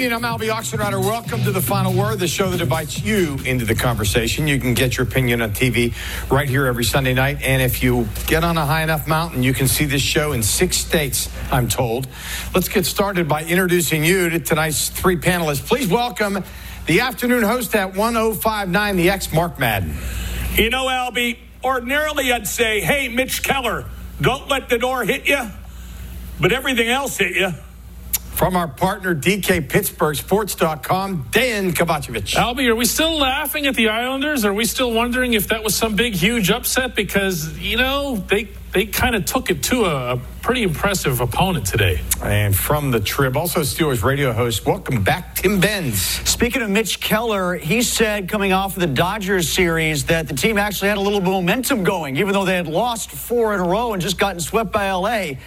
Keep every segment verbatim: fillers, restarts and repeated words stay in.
evening. I'm Albie Oxenreider. Welcome to The Final Word, the show that invites you into the conversation. You can get your opinion on T V right here every Sunday night. And if you get on a high enough mountain, you can see this show in six states, I'm told. Let's get started by introducing you to tonight's three panelists. Please welcome the afternoon host at one oh five point nine, the ex Mark Madden. You know, Albie, ordinarily I'd say, hey, Mitch Keller, don't let the door hit you, but everything else hit you. From our partner, D K Pittsburgh Sports dot com, Dan Kovacevic. Albie, are we still laughing at the Islanders? Are we still wondering if that was some big, huge upset? Because, you know, they they kind of took it to a, a pretty impressive opponent today. And from the Trib, also Steelers radio host, welcome back, Tim Benz. Speaking of Mitch Keller, he said coming off of the Dodgers series that the team actually had a little bit of momentum going, even though they had lost four in a row and just gotten swept by L A.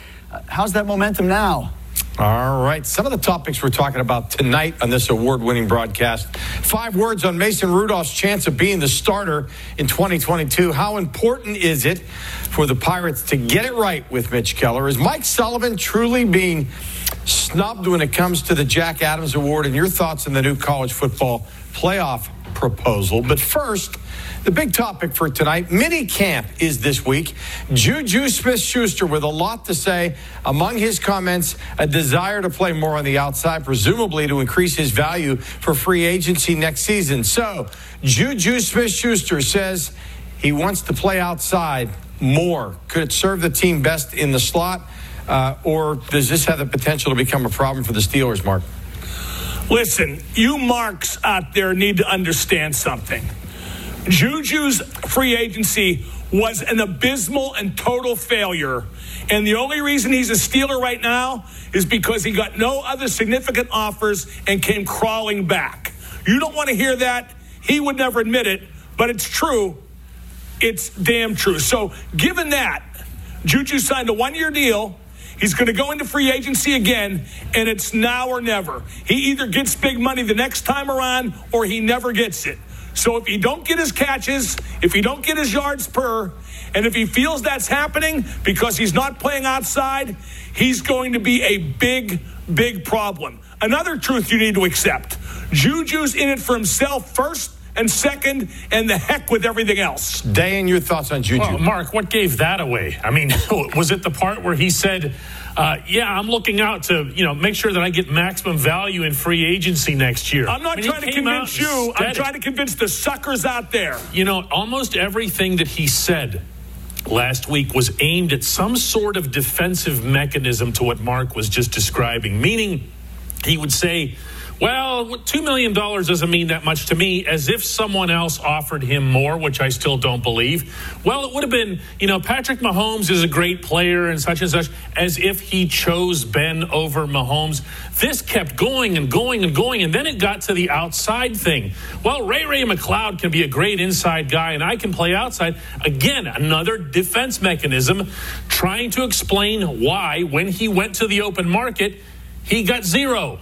How's that momentum now? All right. Some of the topics we're talking about tonight on this award-winning broadcast. Five words on Mason Rudolph's chance of being the starter in twenty twenty-two. How important is it for the Pirates to get it right with Mitch Keller? Is Mike Sullivan truly being snubbed when it comes to the Jack Adams Award? And your thoughts on the new college football playoff proposal. But first, the big topic for tonight, mini camp is this week. Juju Smith-Schuster with a lot to say. Among his comments, a desire to play more on the outside, presumably to increase his value for free agency next season. So, Juju Smith-Schuster says he wants to play outside more. Could it serve the team best in the slot? Uh, or does this have the potential to become a problem for the Steelers, Mark? Listen, you marks out there need to understand something. Juju's free agency was an abysmal and total failure. And the only reason he's a Steeler right now is because he got no other significant offers and came crawling back. You don't want to hear that. He would never admit it, but it's true. It's damn true. So given that, Juju signed a one-year deal. He's going to go into free agency again, and it's now or never. He either gets big money the next time around or he never gets it. So if he don't get his catches, if he don't get his yards per, and if he feels that's happening because he's not playing outside, he's going to be a big, big problem. Another truth you need to accept. Juju's in it for himself first and second, and the heck with everything else. Dan, your thoughts on Juju? Well, Mark, what gave that away? I mean, was it the part where he said, Uh, yeah, I'm looking out to, you know, make sure that I get maximum value in free agency next year. I'm not I mean, trying to convince you. I'm trying to convince the suckers out there. You know, almost everything that he said last week was aimed at some sort of defensive mechanism to what Mark was just describing, meaning he would say, well, two million dollars doesn't mean that much to me, as if someone else offered him more, which I still don't believe. Well, it would have been, you know, Patrick Mahomes is a great player and such and such, as if he chose Ben over Mahomes. This kept going and going and going, and then it got to the outside thing. Well, Ray Ray McCloud can be a great inside guy, and I can play outside. Again, another defense mechanism trying to explain why, when he went to the open market, he got zero.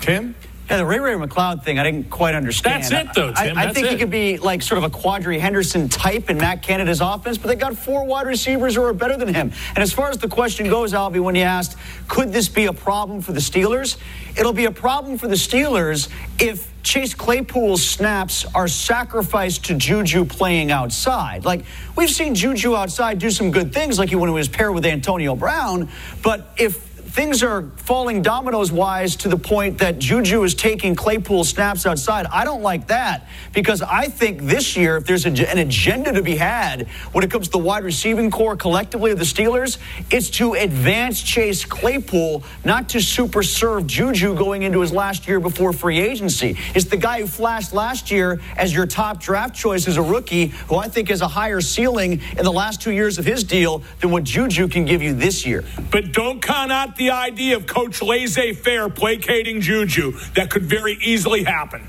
Tim? Yeah, the Ray Ray McCloud thing, I didn't quite understand. That's it, though, Tim. I, I That's think it. He could be like sort of a Quadree Henderson type in Matt Canada's offense, but they got four wide receivers who are better than him. And as far as the question goes, Albie, when you asked, could this be a problem for the Steelers? It'll be a problem for the Steelers if Chase Claypool's snaps are sacrificed to Juju playing outside. Like, we've seen Juju outside do some good things, like he went to his pair with Antonio Brown, but if things are falling dominoes-wise to the point that Juju is taking Claypool snaps outside, I don't like that, because I think this year, if there's a, an agenda to be had when it comes to the wide receiving core collectively of the Steelers, it's to advance Chase Claypool, not to super-serve Juju going into his last year before free agency. It's the guy who flashed last year as your top draft choice as a rookie, who I think has a higher ceiling in the last two years of his deal than what Juju can give you this year. But don't count out the idea of Coach Laissez-Faire placating Juju. That could very easily happen.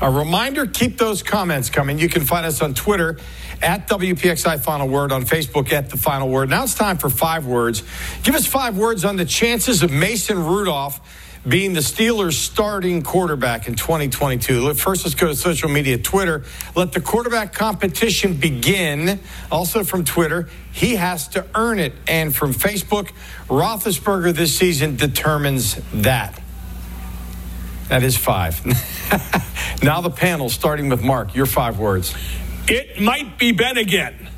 A reminder, keep those comments coming. You can find us on Twitter at W P X I Final Word, on Facebook at The Final Word. Now it's time for five words. Give us five words on the chances of Mason Rudolph being the Steelers' starting quarterback in twenty twenty-two. First, let's go to social media, Twitter. Let the quarterback competition begin. Also from Twitter, he has to earn it. And from Facebook, Roethlisberger this season determines that. That is five. Now the panel, starting with Mark, your five words. It might be Ben again.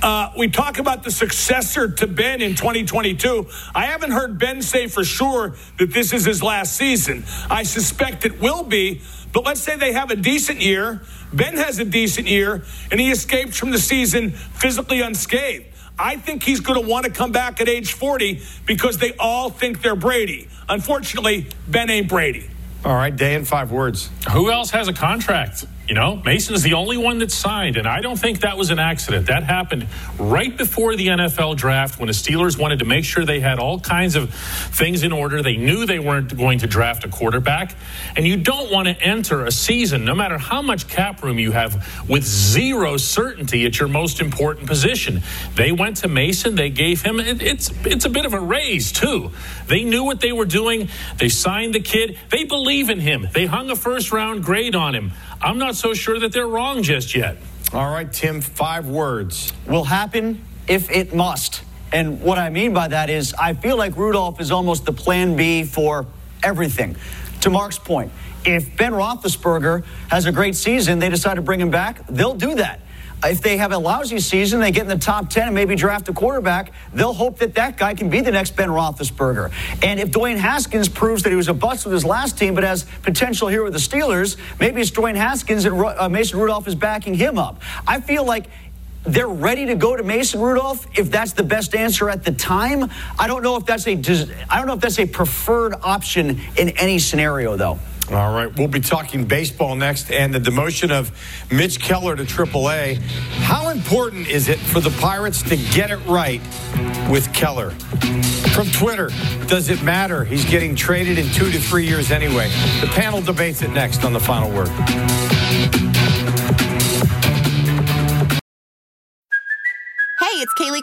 Uh, we talk about the successor to Ben in twenty twenty-two. I haven't heard Ben say for sure that this is his last season. I suspect it will be, but let's say they have a decent year. Ben has a decent year, and he escapes from the season physically unscathed. I think he's going to want to come back at age forty because they all think they're Brady. Unfortunately, Ben ain't Brady. All right, Day, in five words. Who else has a contract? You know, Mason's the only one that's signed, and I don't think that was an accident. That happened right before the N F L draft when the Steelers wanted to make sure they had all kinds of things in order. They knew they weren't going to draft a quarterback, and you don't want to enter a season, no matter how much cap room you have, with zero certainty at your most important position. They went to Mason. They gave him it, – it's it's a bit of a raise, too. They knew what they were doing. They signed the kid. They believe in him. They hung a first-round grade on him. I'm not so sure that they're wrong just yet. All right, Tim, five words. Will happen if it must. And what I mean by that is I feel like Rudolph is almost the plan B for everything. To Mark's point, if Ben Roethlisberger has a great season, they decide to bring him back, they'll do that. If they have a lousy season, they get in the top ten and maybe draft a quarterback, they'll hope that that guy can be the next Ben Roethlisberger. And if Dwayne Haskins proves that he was a bust with his last team but has potential here with the Steelers, maybe it's Dwayne Haskins and uh, Mason Rudolph is backing him up. I feel like they're ready to go to Mason Rudolph if that's the best answer at the time. I don't know if that's a, I don't know if that's a preferred option in any scenario, though. All right, we'll be talking baseball next and the demotion of Mitch Keller to triple A. How important is it for the Pirates to get it right with Keller? From Twitter, does it matter? He's getting traded in two to three years anyway. The panel debates it next on The Final Word. It's Kaylee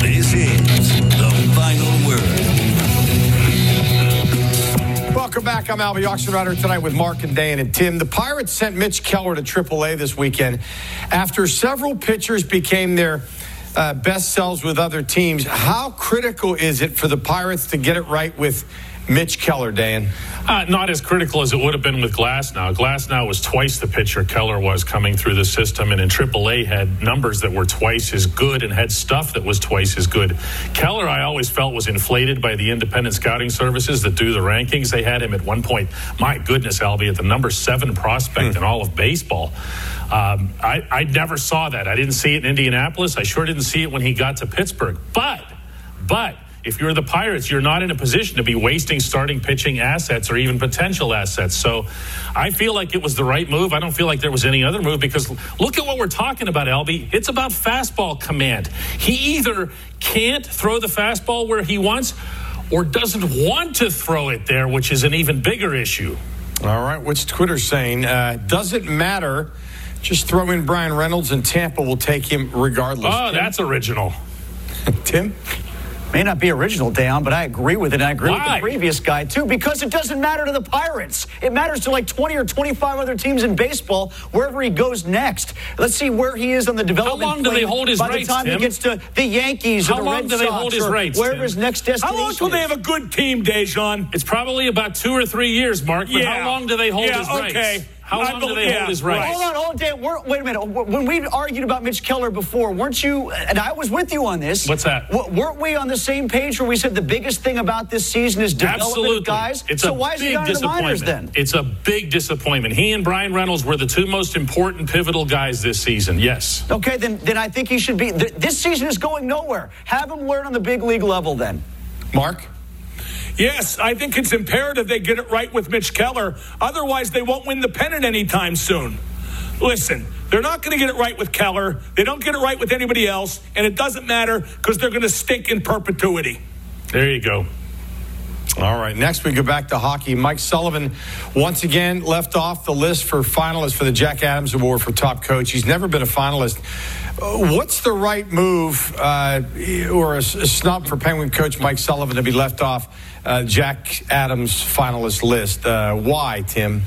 This is The Final Word. Welcome back. I'm Albie Oxenreider tonight with Mark and Dan and Tim. The Pirates sent Mitch Keller to triple A this weekend after several pitchers became their uh, best selves with other teams. How critical is it for the Pirates to get it right with Mitch Keller, Dan? Uh, not as critical as it would have been with Glasnow. Glasnow was twice the pitcher Keller was coming through the system, and in triple A had numbers that were twice as good and had stuff that was twice as good. Keller, I always felt, was inflated by the independent scouting services that do the rankings. They had him at one point, my goodness, Albie, at the number seven prospect hmm. in all of baseball. Um, I, I never saw that. I didn't see it in Indianapolis. I sure didn't see it when he got to Pittsburgh. But, but, if you're the Pirates, you're not in a position to be wasting starting pitching assets or even potential assets. So I feel like it was the right move. I don't feel like there was any other move because look at what we're talking about, Albie. It's about fastball command. He either can't throw the fastball where he wants or doesn't want to throw it there, which is an even bigger issue. All right, what's Twitter saying? Uh, doesn't matter. Just throw in Brian Reynolds and Tampa will take him regardless. Oh, Tim? That's original. Tim? May not be original, Dan, but I agree with it. And I agree Why? with the previous guy, too, because it doesn't matter to the Pirates. It matters to like twenty or twenty-five other teams in baseball, wherever he goes next. Let's see where he is on the development. How long do they hold his by rights, By the time Tim? he gets to the Yankees How or the Red Sox, How long do they hold his rights, wherever Tim? his next destination How long till they have a good team, Dejan? It's probably about two or three years, Mark, but yeah. how long do they hold yeah, his okay. rights? okay. How long do they yeah. hold his rights? Hold on, hold on, Dan. We're, wait a minute. When we argued about Mitch Keller before, weren't you, and I was with you on this. What's that? W- weren't we on the same page where we said the biggest thing about this season is development Absolutely. guys? It's so why is he not in the minors then? It's a big disappointment. He and Brian Reynolds were the two most important pivotal guys this season, yes. Okay, then, then I think he should be. Th- this season is going nowhere. Have him learn on the big league level then. Mark? Yes, I think it's imperative they get it right with Mitch Keller. Otherwise, they won't win the pennant anytime soon. Listen, they're not going to get it right with Keller. They don't get it right with anybody else, and it doesn't matter because they're going to stink in perpetuity. There you go. All right. Next, we go back to hockey. Mike Sullivan, once again, left off the list for finalists for the Jack Adams Award for top coach. He's never been a finalist. What's the right move uh, or a, a snub for Penguin coach Mike Sullivan to be left off uh, Jack Adams finalist list? Uh, why, Tim?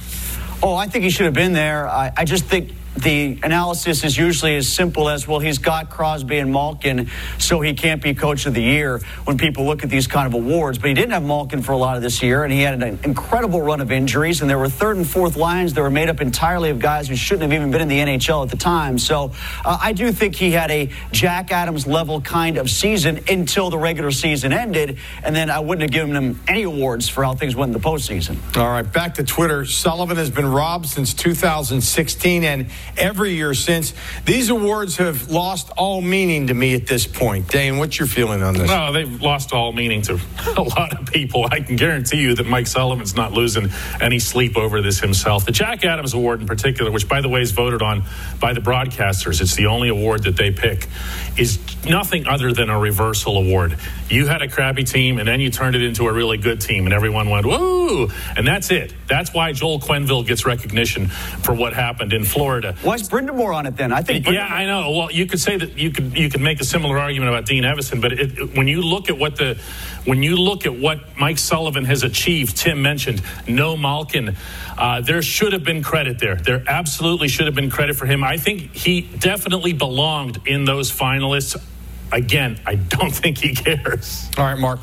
Oh, I think he should have been there. I, I just think the analysis is usually as simple as, well, he's got Crosby and Malkin, so he can't be coach of the year when people look at these kind of awards. But he didn't have Malkin for a lot of this year, and he had an incredible run of injuries, and there were third and fourth lines that were made up entirely of guys who shouldn't have even been in the N H L at the time. So uh, I do think he had a Jack Adams level kind of season until the regular season ended, and then I wouldn't have given him any awards for how things went in the postseason. All right, back to Twitter. Sullivan has been robbed since two thousand sixteen, and every year since. These awards have lost all meaning to me at this point. Dane, what's your feeling on this? No, they've lost all meaning to a lot of people. I can guarantee you that Mike Sullivan's not losing any sleep over this himself. The Jack Adams Award in particular, which, by the way, is voted on by the broadcasters, it's the only award that they pick, is nothing other than a reversal award. You had a crappy team, and then you turned it into a really good team, and everyone went, woo! And that's it. That's why Joel Quenneville gets recognition for what happened in Florida. Why is Brind'Amour on it then? I think. Yeah, I know. Well, you could say that you could you could make a similar argument about Dean Evison, but it, when you look at what the when you look at what Mike Sullivan has achieved, Tim mentioned no Malkin. Uh, there should have been credit there. There absolutely should have been credit for him. I think he definitely belonged in those finalists. Again, I don't think he cares. All right, Mark.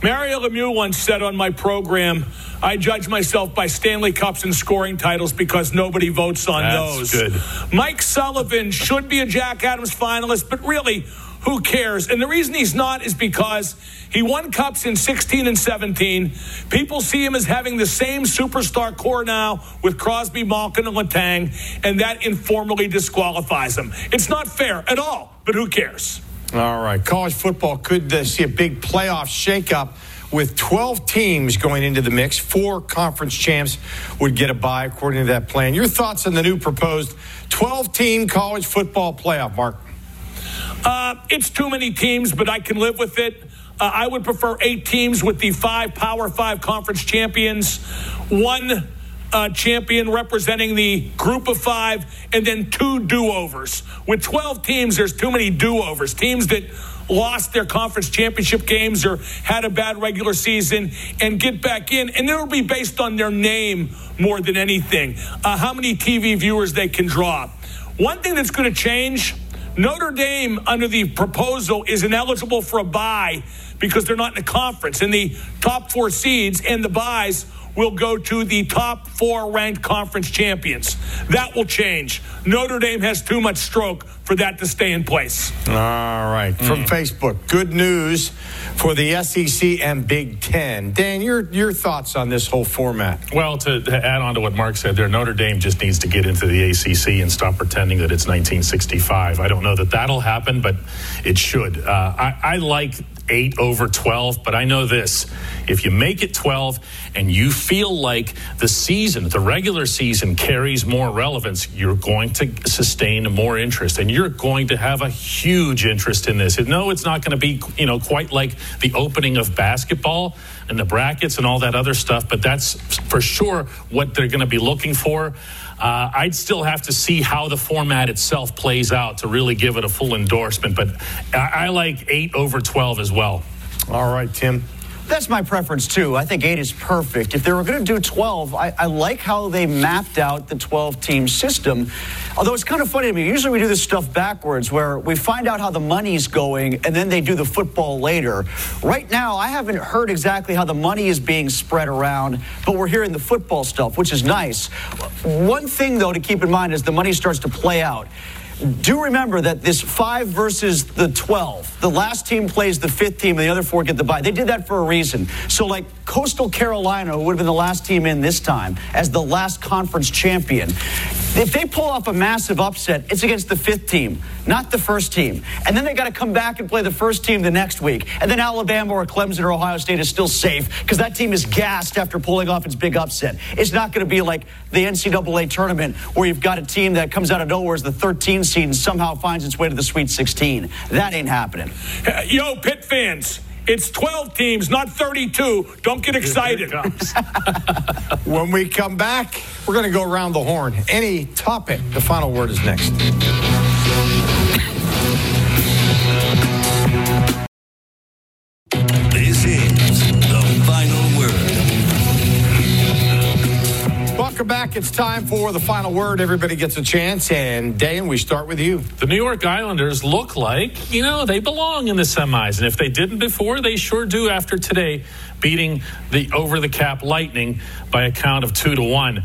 Mario Lemieux once said on my program, I judge myself by Stanley Cups and scoring titles because nobody votes on That's those. Good. Mike Sullivan should be a Jack Adams finalist, but really, who cares? And the reason he's not is because he won Cups in sixteen and seventeen. People see him as having the same superstar core now with Crosby, Malkin, and Letang, and that informally disqualifies him. It's not fair at all, but who cares? All right. College football could uh, see a big playoff shakeup with twelve teams going into the mix. Four conference champs would get a bye according to that plan. Your thoughts on the new proposed twelve-team college football playoff, Mark? Uh, it's too many teams, but I can live with it. Uh, I would prefer eight teams with the five Power Five conference champions, one Uh, champion representing the group of five, and then two do-overs. With twelve teams, there's too many do-overs. Teams that lost their conference championship games or had a bad regular season and get back in. And it'll be based on their name more than anything, uh, how many T V viewers they can draw. One thing that's going to change, Notre Dame, under the proposal, is ineligible for a bye because they're not in a conference. And the top four seeds and the byes will go to the top four ranked conference champions. That will change. Notre Dame has too much stroke for that to stay in place. All right. Mm. From Facebook, good news for the S E C and Big Ten. Dan, your your thoughts on this whole format? Well, to add on to what Mark said there, Notre Dame just needs to get into the A C C and stop pretending that it's nineteen sixty-five. I don't know that that'll happen, but it should. Uh, I, I like eight over twelve, but I know this. If you make it twelve and you feel like the season, the regular season, carries more relevance, you're going to sustain more interest, and you're going to have a huge interest in this. And no, it's not going to be, you know, quite like the opening of basketball and the brackets and all that other stuff, but that's for sure what they're going to be looking for. Uh, I'd still have to see how the format itself plays out to really give it a full endorsement, but I, I like eight over twelve as well. All right, Tim. That's my preference, too. I think eight is perfect. If they were going to do twelve, I, I like how they mapped out the twelve-team system. Although it's kind of funny to me. Usually we do this stuff backwards, where we find out how the money's going, and then they do the football later. Right now, I haven't heard exactly how the money is being spread around, but we're hearing the football stuff, which is nice. One thing, though, to keep in mind as the money starts to play out, do remember that this five versus the twelve, the last team plays the fifth team and the other four get the bye. They did that for a reason. So like Coastal Carolina, who would have been the last team in this time as the last conference champion, if they pull off a massive upset, it's against the fifth team, not the first team. And then they got to come back and play the first team the next week. And then Alabama or Clemson or Ohio State is still safe because that team is gassed after pulling off its big upset. It's not going to be like the N C double A tournament where you've got a team that comes out of nowhere as the thirteenth seed and somehow finds its way to the Sweet sixteen. That ain't happening. Yo, Pitt fans, It's twelve teams, not thirty-two. Don't get excited. When we come back, we're going to go around the horn. Any topic, the final word is next. This is the final word. Welcome back. It's time for the final word. Everybody gets a chance. And Dan, we start with you. The New York Islanders look like, you know, they belong in the semis. And if they didn't before, they sure do after today, beating the over-the-cap Lightning by a count of two to one.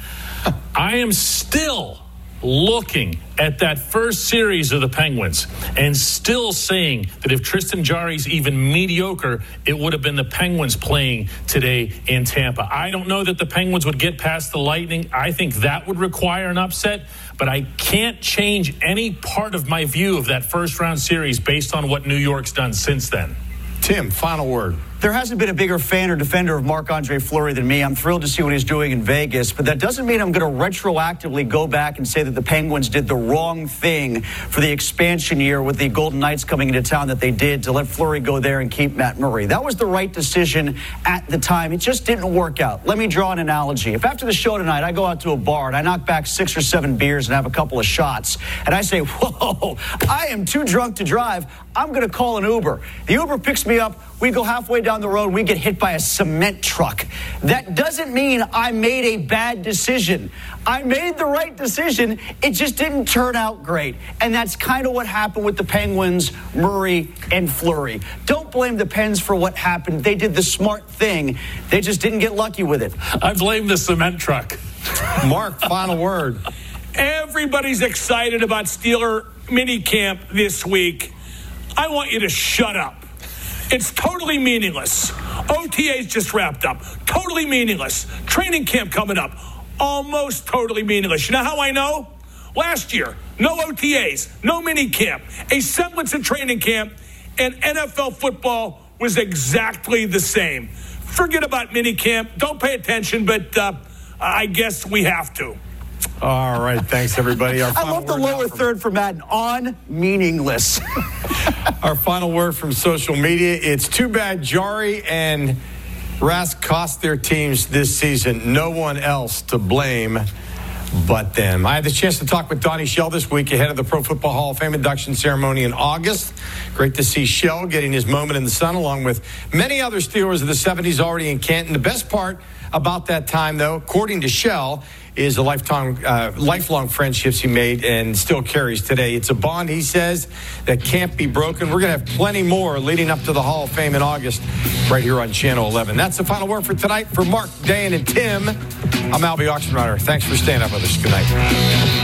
I am still looking at that first series of the Penguins and still saying that if Tristan Jarry's even mediocre, it would have been the Penguins playing today in Tampa. I don't know that the Penguins would get past the Lightning. I think that would require an upset, but I can't change any part of my view of that first round series based on what New York's done since then. Tim, final word. There hasn't been a bigger fan or defender of Marc-Andre Fleury than me. I'm thrilled to see what he's doing in Vegas, but that doesn't mean I'm going to retroactively go back and say that the Penguins did the wrong thing for the expansion year with the Golden Knights coming into town that they did to let Fleury go there and keep Matt Murray. That was the right decision at the time. It just didn't work out. Let me draw an analogy. If after the show tonight I go out to a bar and I knock back six or seven beers and have a couple of shots, and I say, whoa, I am too drunk to drive, I'm going to call an Uber. The Uber picks me up. We go halfway down the road, we get hit by a cement truck. That doesn't mean I made a bad decision. I made the right decision. It just didn't turn out great. And that's kind of what happened with the Penguins, Murray, and Fleury. Don't blame the Pens for what happened. They did the smart thing. They just didn't get lucky with it. I blame the cement truck. Mark, final word. Everybody's excited about Steeler minicamp this week. I want you to shut up. It's totally meaningless. O T A's just wrapped up. Totally meaningless. Training camp coming up. Almost totally meaningless. You know how I know? Last year, no O T A's, no mini camp, a semblance of training camp, and N F L football was exactly the same. Forget about mini camp. Don't pay attention, but uh, I guess we have to. All right. Thanks, everybody. Our I love the lower from... third for Madden. On meaningless. Our final word from social media. It's too bad Jari and Rask cost their teams this season. No one else to blame but them. I had the chance to talk with Donnie Schell this week ahead of the Pro Football Hall of Fame induction ceremony in August. Great to see Schell getting his moment in the sun along with many other Steelers of the seventies already in Canton. The best part about that time, though, according to Schell, is the lifetime, uh, lifelong friendships he made and still carries today. It's a bond, he says, that can't be broken. We're going to have plenty more leading up to the Hall of Fame in August right here on Channel eleven. That's the final word for tonight. For Mark, Dan, and Tim, I'm Albie Oxenreider. Thanks for staying up with us. Good night.